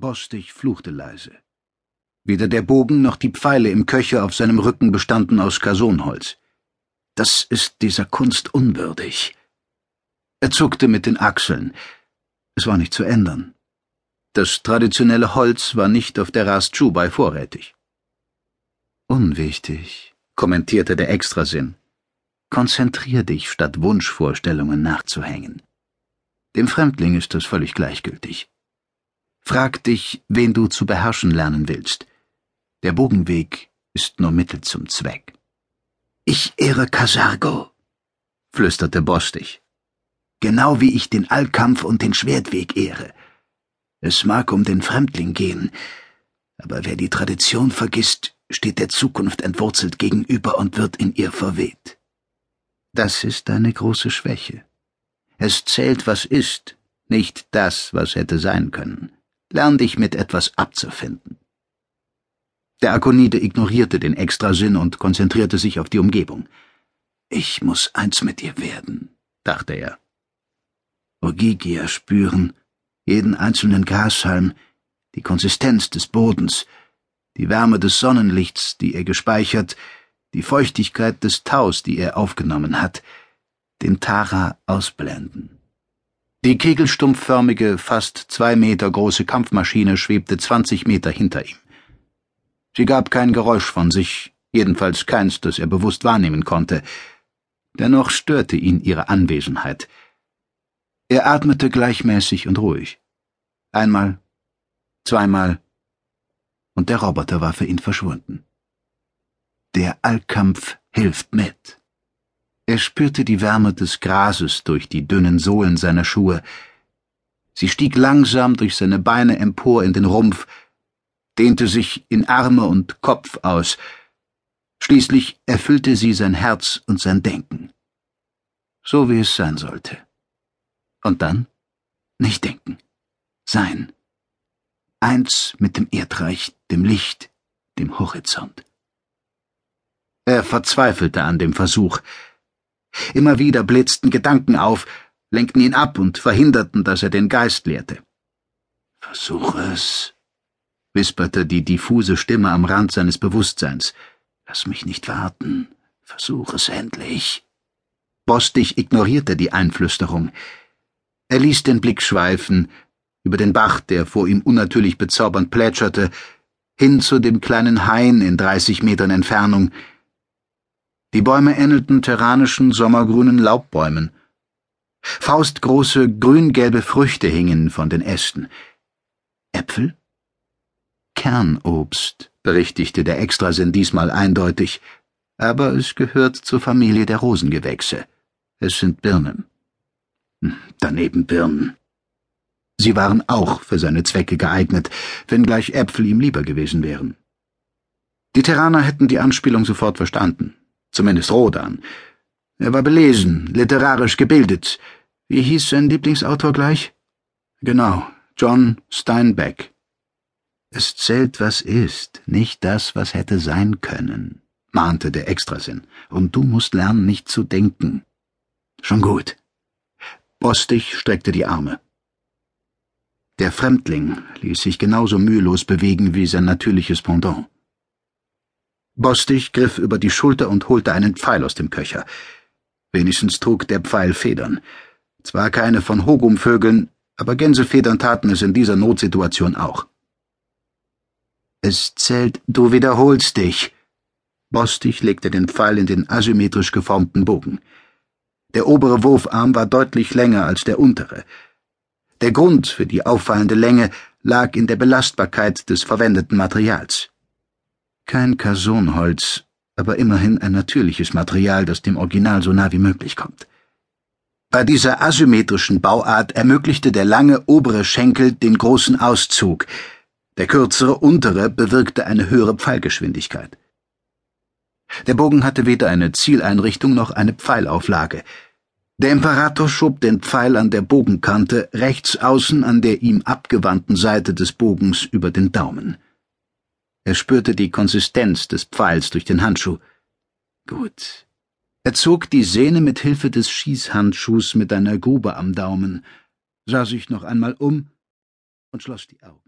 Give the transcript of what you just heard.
Bostich fluchte leise. Weder der Bogen noch die Pfeile im Köcher auf seinem Rücken bestanden aus Kasonholz. Das ist dieser Kunst unwürdig. Er zuckte mit den Achseln. Es war nicht zu ändern. Das traditionelle Holz war nicht auf der Rastschubai vorrätig. Unwichtig, kommentierte der Extrasinn. Konzentrier dich, statt Wunschvorstellungen nachzuhängen. Dem Fremdling ist das völlig gleichgültig. Frag dich, wen du zu beherrschen lernen willst. Der Bogenweg ist nur Mittel zum Zweck. Ich ehre Casargo, flüsterte Bostich. Genau wie ich den Allkampf und den Schwertweg ehre. Es mag um den Fremdling gehen, aber wer die Tradition vergisst, steht der Zukunft entwurzelt gegenüber und wird in ihr verweht. Das ist eine große Schwäche. Es zählt, was ist, nicht das, was hätte sein können. Lern dich mit etwas abzufinden. Der Akonide ignorierte den Extrasinn und konzentrierte sich auf die Umgebung. Ich muss eins mit ihr werden, dachte er. Ogigia spüren, jeden einzelnen Grashalm, die Konsistenz des Bodens, die Wärme des Sonnenlichts, die er gespeichert, die Feuchtigkeit des Taus, die er aufgenommen hat, den Tara ausblenden. Die kegelstumpfförmige, fast 2 Meter große Kampfmaschine schwebte 20 Meter hinter ihm. Sie gab kein Geräusch von sich, jedenfalls keins, das er bewusst wahrnehmen konnte. Dennoch störte ihn ihre Anwesenheit. Er atmete gleichmäßig und ruhig. Einmal, zweimal, und der Roboter war für ihn verschwunden. Der Allkampf hilft mit. Er spürte die Wärme des Grases durch die dünnen Sohlen seiner Schuhe. Sie stieg langsam durch seine Beine empor in den Rumpf, dehnte sich in Arme und Kopf aus. Schließlich erfüllte sie sein Herz und sein Denken. So wie es sein sollte. Und dann? Nicht denken. Sein. Eins mit dem Erdreich, dem Licht, dem Horizont. Er verzweifelte an dem Versuch. Immer wieder blitzten Gedanken auf, lenkten ihn ab und verhinderten, dass er den Geist leerte. »Versuch es«, wisperte die diffuse Stimme am Rand seines Bewusstseins. »Lass mich nicht warten. Versuch es endlich.« Bostich ignorierte die Einflüsterung. Er ließ den Blick schweifen, über den Bach, der vor ihm unnatürlich bezaubernd plätscherte, hin zu dem kleinen Hain in 30 Metern Entfernung. Die Bäume ähnelten terranischen, sommergrünen Laubbäumen. Faustgroße, grüngelbe Früchte hingen von den Ästen. Äpfel? Kernobst, berichtigte der Extrasinn diesmal eindeutig, aber es gehört zur Familie der Rosengewächse. Es sind Birnen. Daneben Birnen. Sie waren auch für seine Zwecke geeignet, wenngleich Äpfel ihm lieber gewesen wären. Die Terraner hätten die Anspielung sofort verstanden. Zumindest Rodan. Er war belesen, literarisch gebildet. Wie hieß sein Lieblingsautor gleich? Genau, John Steinbeck. Es zählt, was ist, nicht das, was hätte sein können, mahnte der Extrasinn. Und du musst lernen, nicht zu denken. Schon gut. Bostich streckte die Arme. Der Fremdling ließ sich genauso mühelos bewegen wie sein natürliches Pendant. Bostich griff über die Schulter und holte einen Pfeil aus dem Köcher. Wenigstens trug der Pfeil Federn. Zwar keine von Hogumvögeln, aber Gänsefedern taten es in dieser Notsituation auch. Es zählt, du wiederholst dich. Bostich legte den Pfeil in den asymmetrisch geformten Bogen. Der obere Wurfarm war deutlich länger als der untere. Der Grund für die auffallende Länge lag in der Belastbarkeit des verwendeten Materials. Kein Kasonholz, aber immerhin ein natürliches Material, das dem Original so nah wie möglich kommt. Bei dieser asymmetrischen Bauart ermöglichte der lange obere Schenkel den großen Auszug. Der kürzere untere bewirkte eine höhere Pfeilgeschwindigkeit. Der Bogen hatte weder eine Zieleinrichtung noch eine Pfeilauflage. Der Imperator schob den Pfeil an der Bogenkante rechts außen an der ihm abgewandten Seite des Bogens über den Daumen. Er spürte die Konsistenz des Pfeils durch den Handschuh. Gut. Er zog die Sehne mit Hilfe des Schießhandschuhs mit einer Grube am Daumen, sah sich noch einmal um und schloss die Augen.